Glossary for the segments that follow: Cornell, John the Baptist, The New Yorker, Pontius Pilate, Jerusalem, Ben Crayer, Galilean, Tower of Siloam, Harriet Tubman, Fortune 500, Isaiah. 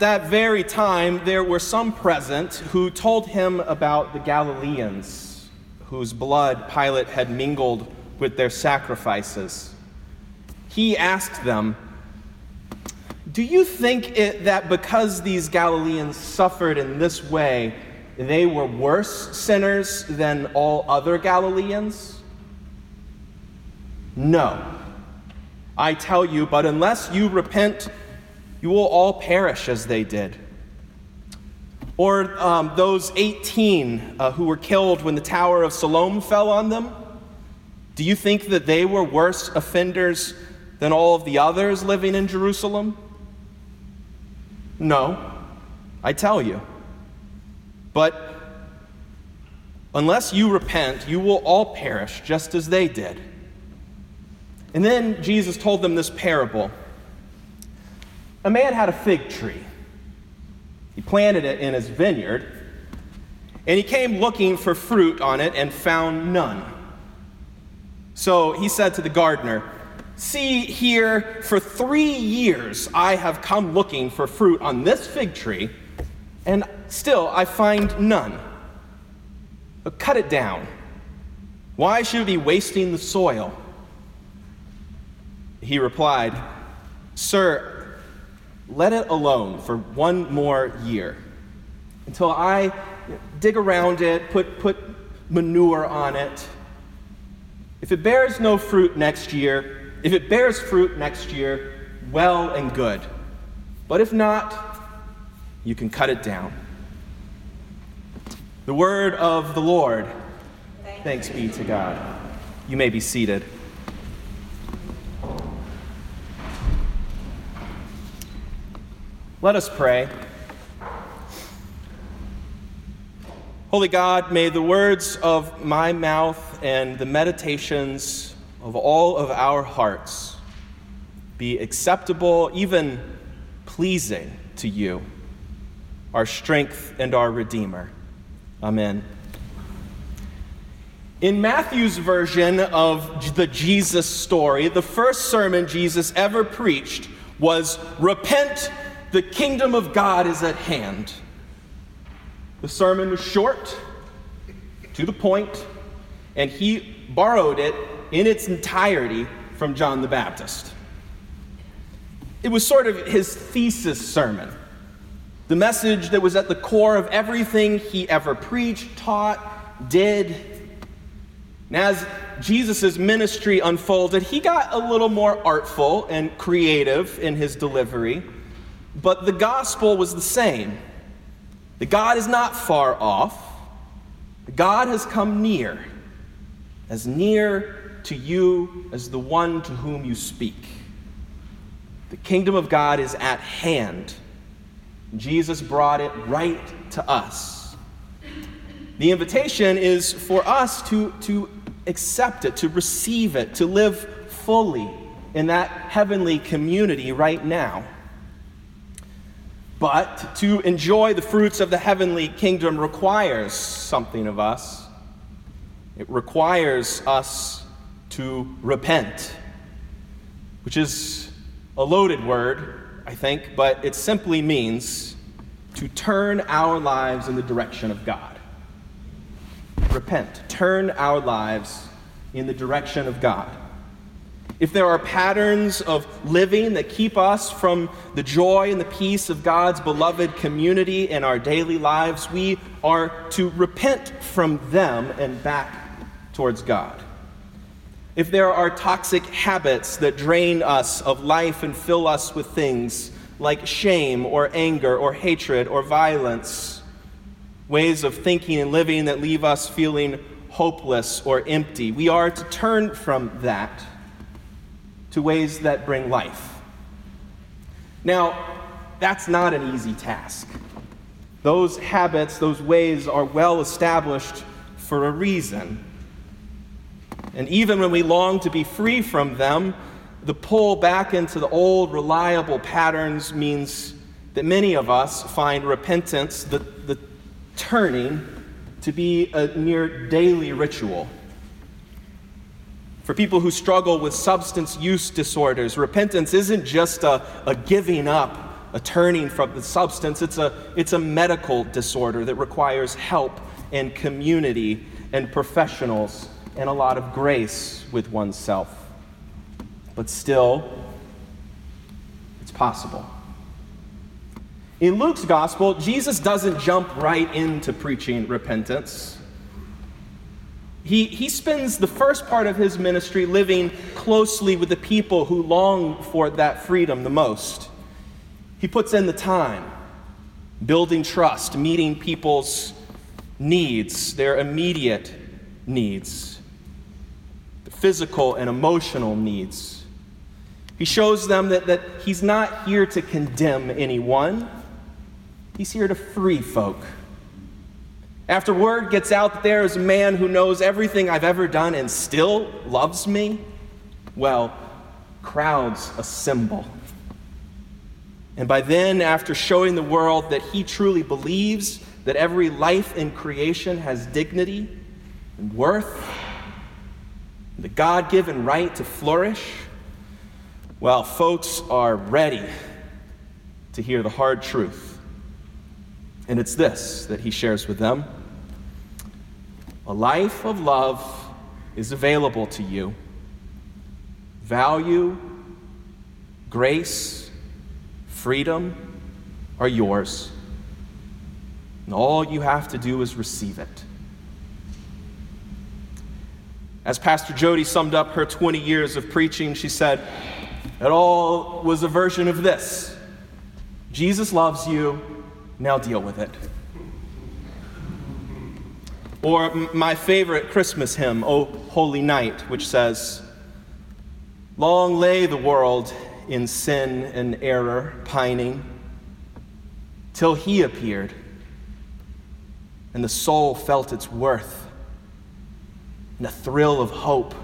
At that very time, there were some present who told him about the Galileans, whose blood Pilate had mingled with their sacrifices. He asked them, "Do you think that because these Galileans suffered in this way, they were worse sinners than all other Galileans? No, I tell you, but unless you repent, you will all perish as they did." Or those 18 who were killed when the Tower of Siloam fell on them, do you think that they were worse offenders than all of the others living in Jerusalem? No, I tell you. But unless you repent, you will all perish just as they did. And then Jesus told them this parable. A man had a fig tree. He planted it in his vineyard, and he came looking for fruit on it and found none. So he said to the gardener, "See here, for 3 years I have come looking for fruit on this fig tree, and still I find none. But cut it down. Why should we be wasting the soil?" He replied, "Sir, let it alone for one more year, until I dig around it, put manure on it. If it bears fruit next year, well and good. But if not, you can cut it down." The word of the Lord. Thanks be to God. You may be seated. Let us pray. Holy God, may the words of my mouth and the meditations of all of our hearts be acceptable, even pleasing to you, our strength and our Redeemer. Amen. In Matthew's version of the Jesus story, the first sermon Jesus ever preached was, "Repent, the kingdom of God is at hand." The sermon was short, to the point, and he borrowed it in its entirety from John the Baptist. It was sort of his thesis sermon, the message that was at the core of everything he ever preached, taught, did. And as Jesus' ministry unfolded, he got a little more artful and creative in his delivery, but the gospel was the same. That God is not far off. God has come near, as near to you as the one to whom you speak. The kingdom of God is at hand. Jesus brought it right to us. The invitation is for us to accept it, to receive it, to live fully in that heavenly community right now. But to enjoy the fruits of the heavenly kingdom requires something of us. It requires us to repent, which is a loaded word, I think, but it simply means to turn our lives in the direction of God. Repent. Turn our lives in the direction of God. If there are patterns of living that keep us from the joy and the peace of God's beloved community in our daily lives, we are to repent from them and back towards God. If there are toxic habits that drain us of life and fill us with things like shame or anger or hatred or violence, ways of thinking and living that leave us feeling hopeless or empty, we are to turn from that to ways that bring life. Now, that's not an easy task. Those habits, those ways are well established for a reason. And even when we long to be free from them, the pull back into the old, reliable patterns means that many of us find repentance, the turning, to be a near daily ritual. For people who struggle with substance use disorders, repentance isn't just a giving up a turning from the substance. It's a medical disorder that requires help and community and professionals and a lot of grace with oneself. But still, it's possible. In Luke's gospel, Jesus doesn't jump right into preaching repentance. He spends the first part of his ministry living closely with the people who long for that freedom the most. He puts in the time, building trust, meeting people's needs, their immediate needs, the physical and emotional needs. He shows them that he's not here to condemn anyone. He's here to free folk. After word gets out that there is a man who knows everything I've ever done and still loves me, well, crowds assemble. And by then, after showing the world that he truly believes that every life in creation has dignity and worth, and the God-given right to flourish, well, folks are ready to hear the hard truth. And it's this that he shares with them. A life of love is available to you. Value, grace, freedom are yours. And all you have to do is receive it. As Pastor Jody summed up her 20 years of preaching, she said, it all was a version of this. Jesus loves you. Now deal with it. Or my favorite Christmas hymn, O Holy Night, which says, long lay the world in sin and error pining, till he appeared, and the soul felt its worth, and a thrill of hope.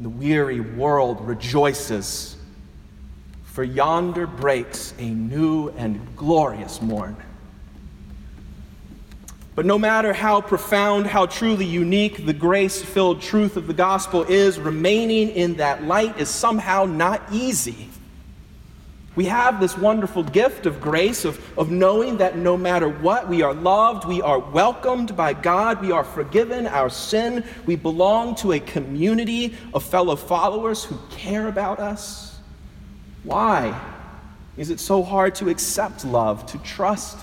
The weary world rejoices, for yonder breaks a new and glorious morn. But no matter how profound, how truly unique the grace-filled truth of the gospel is, remaining in that light is somehow not easy. We have this wonderful gift of grace, of knowing that no matter what, we are loved, we are welcomed by God, we are forgiven our sin, we belong to a community of fellow followers who care about us. Why is it so hard to accept love, to trust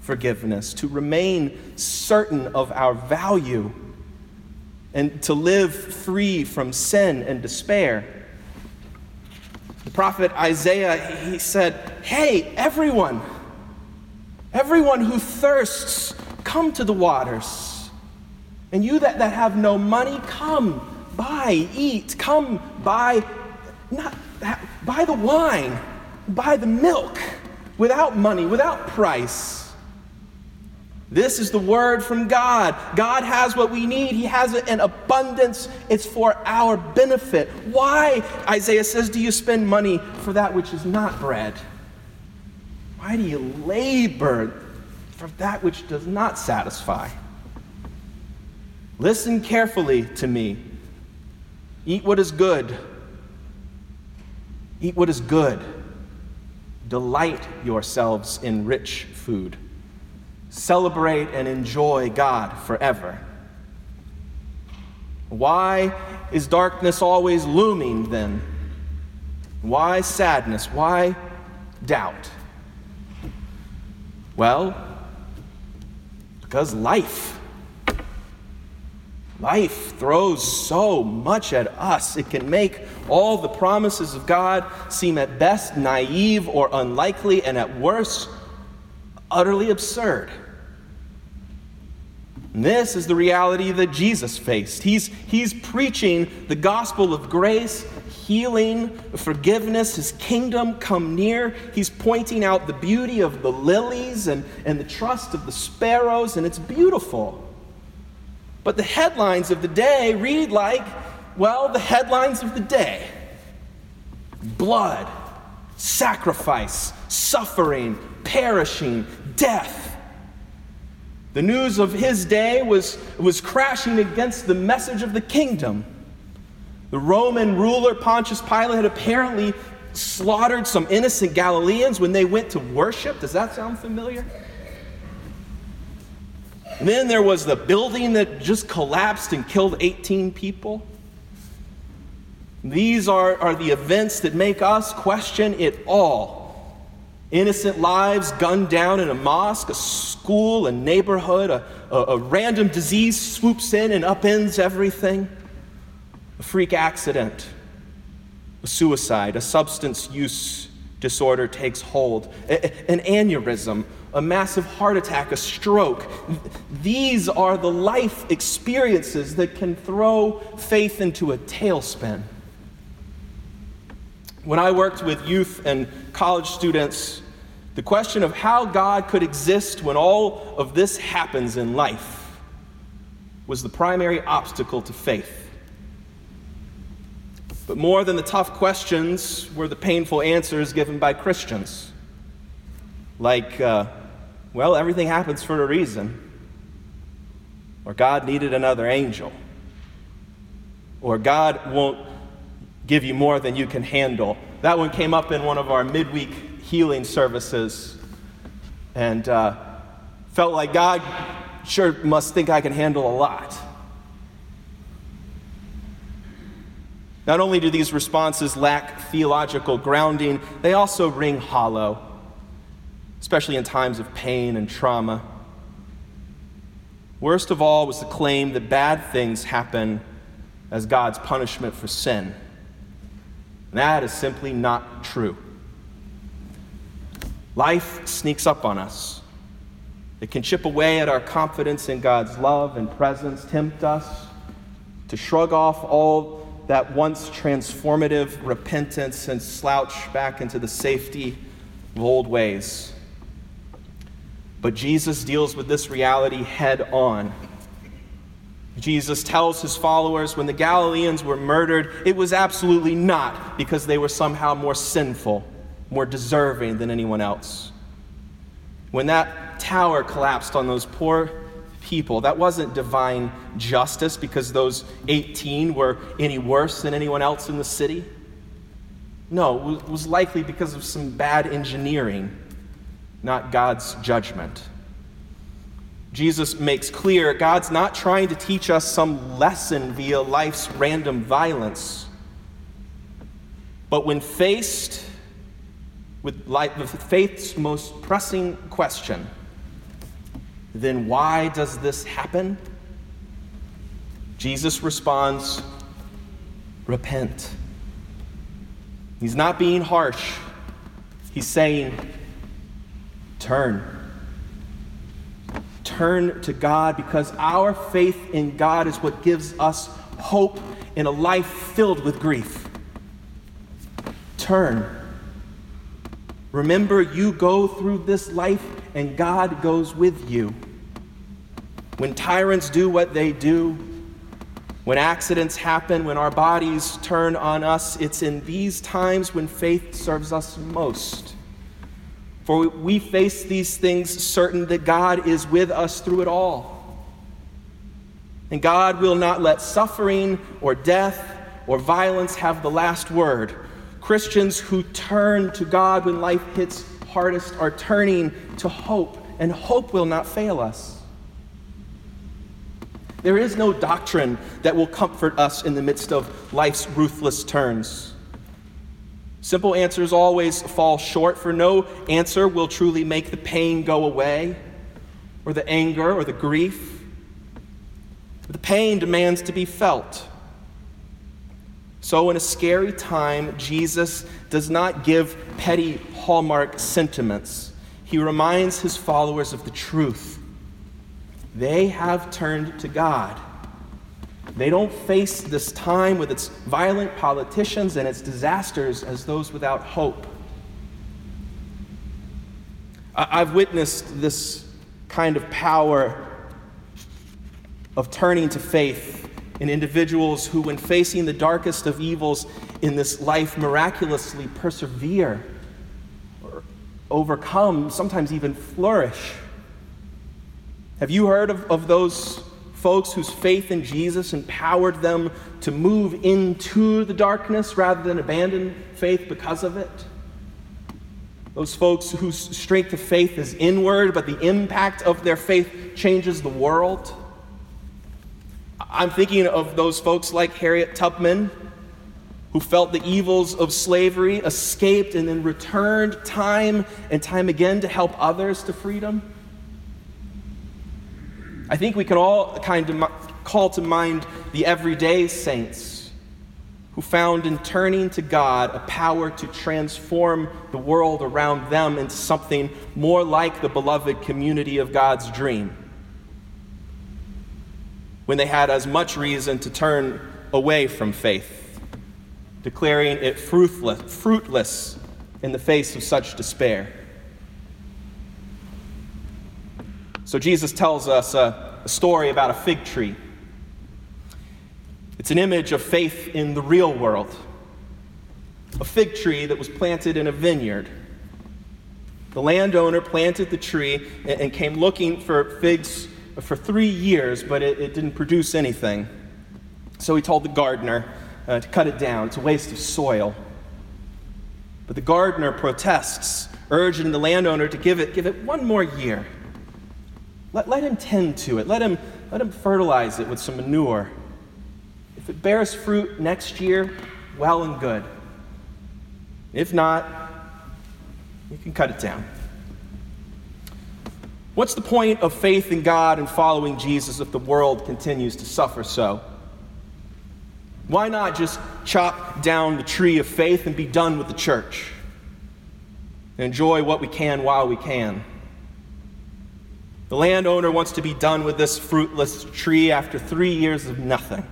forgiveness, to remain certain of our value, and to live free from sin and despair? The prophet Isaiah, he said, hey, everyone who thirsts, come to the waters. And you that have no money, come, buy, eat, come, buy, buy the wine, buy the milk, without money, without price. This is the word from God. God has what we need. He has it in abundance. It's for our benefit. Why, Isaiah says, do you spend money for that which is not bread? Why do you labor for that which does not satisfy? Listen carefully to me. Eat what is good. Eat what is good. Delight yourselves in rich food. Celebrate and enjoy God forever. Why is darkness always looming then? Why sadness? Why doubt? Well, because Life throws so much at us. It can make all the promises of God seem at best naive or unlikely, and at worst, utterly absurd. And this is the reality that Jesus faced. He's preaching the gospel of grace, healing, forgiveness, his kingdom come near. He's pointing out the beauty of the lilies and the trust of the sparrows, and it's beautiful. But the headlines of the day read like, well, the headlines of the day. Blood, sacrifice, suffering, perishing, death. The news of his day was crashing against the message of the kingdom. The Roman ruler Pontius Pilate had apparently slaughtered some innocent Galileans when they went to worship. Does that sound familiar? And then there was the building that just collapsed and killed 18 people. These are the events that make us question it all. Innocent lives gunned down in a mosque, a school, a neighborhood, a random disease swoops in and upends everything. A freak accident, a suicide, a substance use disorder takes hold, an aneurysm, a massive heart attack, a stroke. These are the life experiences that can throw faith into a tailspin. When I worked with youth and college students, the question of how God could exist when all of this happens in life was the primary obstacle to faith. But more than the tough questions were the painful answers given by Christians. Like, well, everything happens for a reason. Or God needed another angel. Or God won't give you more than you can handle. That one came up in one of our midweek healing services. And felt like God sure must think I can handle a lot. Not only do these responses lack theological grounding, they also ring hollow, especially in times of pain and trauma. Worst of all was the claim that bad things happen as God's punishment for sin. And that is simply not true. Life sneaks up on us. It can chip away at our confidence in God's love and presence, tempt us to shrug off all that once transformative repentance and slouch back into the safety of old ways. But Jesus deals with this reality head on. Jesus tells his followers when the Galileans were murdered, it was absolutely not because they were somehow more sinful, more deserving than anyone else. When that tower collapsed on those poor people. That wasn't divine justice because those 18 were any worse than anyone else in the city. No, it was likely because of some bad engineering, not God's judgment. Jesus makes clear God's not trying to teach us some lesson via life's random violence. But when faced with faith's most pressing question, then why does this happen? Jesus responds, repent. He's not being harsh. He's saying, turn. Turn to God because our faith in God is what gives us hope in a life filled with grief. Turn. Remember, you go through this life and God goes with you. When tyrants do what they do, when accidents happen, when our bodies turn on us, it's in these times when faith serves us most. For we face these things certain that God is with us through it all. And God will not let suffering or death or violence have the last word. Christians who turn to God when life hits hardest are turning to hope, and hope will not fail us. There is no doctrine that will comfort us in the midst of life's ruthless turns. Simple answers always fall short, for no answer will truly make the pain go away, or the anger, or the grief. The pain demands to be felt. So in a scary time, Jesus does not give petty hallmark sentiments. He reminds his followers of the truth. They have turned to God. They don't face this time with its violent politicians and its disasters as those without hope. I've witnessed this kind of power of turning to faith in individuals who, when facing the darkest of evils in this life, miraculously persevere, or overcome, sometimes even flourish. Have you heard of those folks whose faith in Jesus empowered them to move into the darkness rather than abandon faith because of it. Those folks whose strength of faith is inward, but the impact of their faith changes the world. I'm thinking of those folks like Harriet Tubman, who felt the evils of slavery, escaped, and then returned time and time again to help others to freedom. I think we can all kind of call to mind the everyday saints who found in turning to God a power to transform the world around them into something more like the beloved community of God's dream, when they had as much reason to turn away from faith, declaring it fruitless in the face of such despair. So Jesus tells us a story about a fig tree. It's an image of faith in the real world. A fig tree that was planted in a vineyard. The landowner planted the tree and came looking for figs for 3 years, but it didn't produce anything. So he told the gardener to cut it down. It's a waste of soil. But the gardener protests, urging the landowner to give it 1 more year. Let him tend to it. Let him fertilize it with some manure. If it bears fruit next year, well and good. If not, you can cut it down. What's the point of faith in God and following Jesus if the world continues to suffer so? Why not just chop down the tree of faith and be done with the church? And enjoy what we can while we can. The landowner wants to be done with this fruitless tree after 3 years of nothing.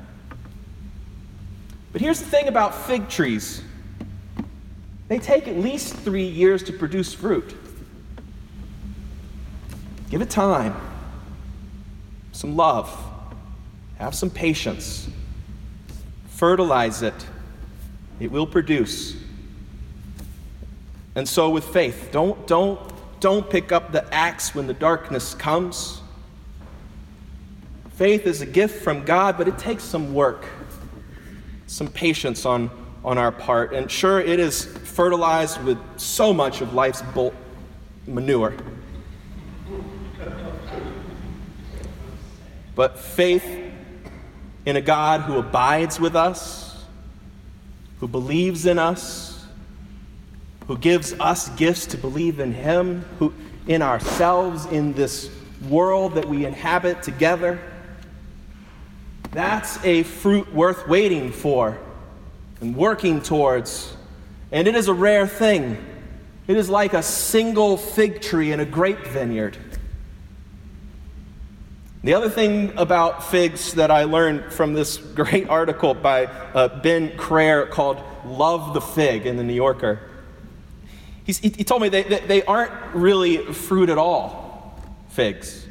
But here's the thing about fig trees. They take at least 3 years to produce fruit. Give it time, some love, have some patience, fertilize it. It will produce. And so with faith, don't pick up the axe when the darkness comes. Faith is a gift from God, but it takes some work, some patience on our part. And sure, it is fertilized with so much of life's manure. But faith in a God who abides with us, who believes in us, who gives us gifts to believe in him, who in ourselves, in this world that we inhabit together. That's a fruit worth waiting for and working towards. And it is a rare thing. It is like a single fig tree in a grape vineyard. The other thing about figs that I learned from this great article by Ben Crayer called Love the Fig in The New Yorker. He told me they aren't really fruit at all, figs.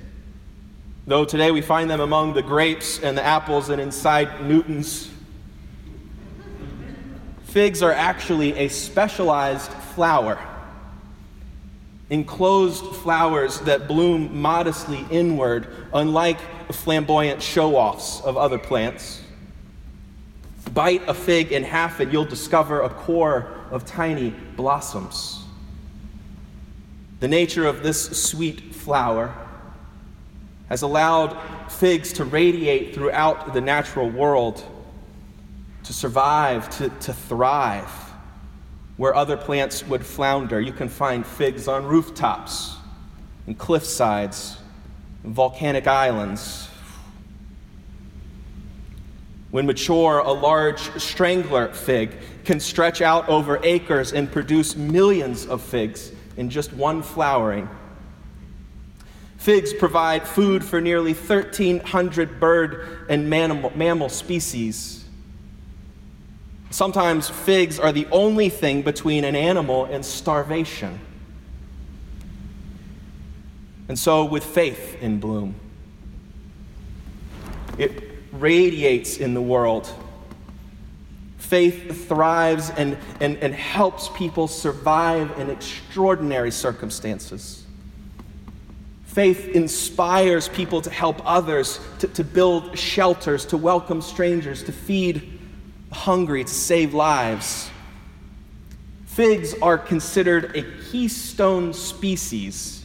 Though today we find them among the grapes and the apples and inside Newtons. Figs are actually a specialized flower, enclosed flowers that bloom modestly inward, unlike the flamboyant show-offs of other plants. Bite a fig in half and you'll discover a core of tiny blossoms. The nature of this sweet flower has allowed figs to radiate throughout the natural world, to survive, to thrive, where other plants would flounder. You can find figs on rooftops, and cliffsides, and volcanic islands. When mature, a large strangler fig can stretch out over acres and produce millions of figs in just one flowering. Figs provide food for nearly 1,300 bird and mammal species. Sometimes figs are the only thing between an animal and starvation. And so with faith in bloom, it radiates in the world. Faith thrives and helps people survive in extraordinary circumstances. Faith inspires people to help others, to build shelters, to welcome strangers, to feed the hungry, to save lives. Figs are considered a keystone species.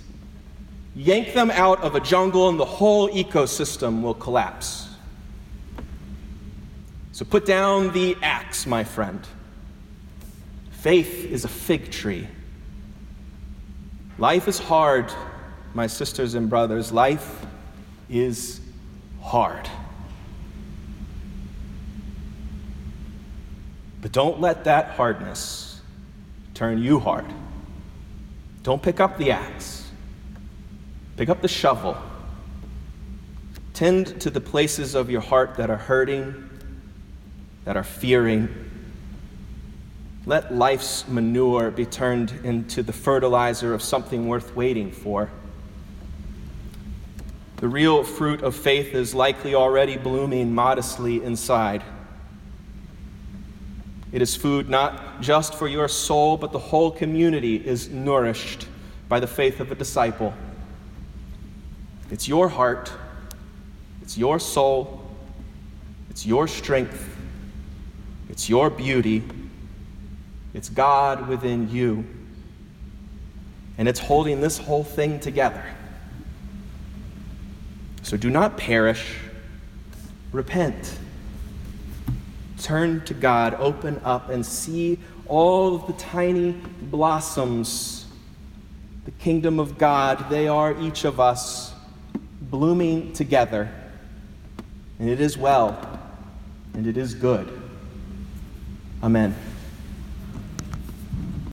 Yank them out of a jungle and the whole ecosystem will collapse. So put down the axe, my friend. Faith is a fig tree. Life is hard, my sisters and brothers. Life is hard. But don't let that hardness turn you hard. Don't pick up the axe. Pick up the shovel. Tend to the places of your heart that are hurting, that are fearing. Let life's manure be turned into the fertilizer of something worth waiting for. The real fruit of faith is likely already blooming modestly inside. It is food not just for your soul, but the whole community is nourished by the faith of a disciple. It's your heart, it's your soul, it's your strength, it's your beauty, it's God within you, and it's holding this whole thing together. So do not perish. Repent. Turn to God, open up, and see all of the tiny blossoms. The kingdom of God, they are each of us blooming together. And it is well, and it is good. Amen.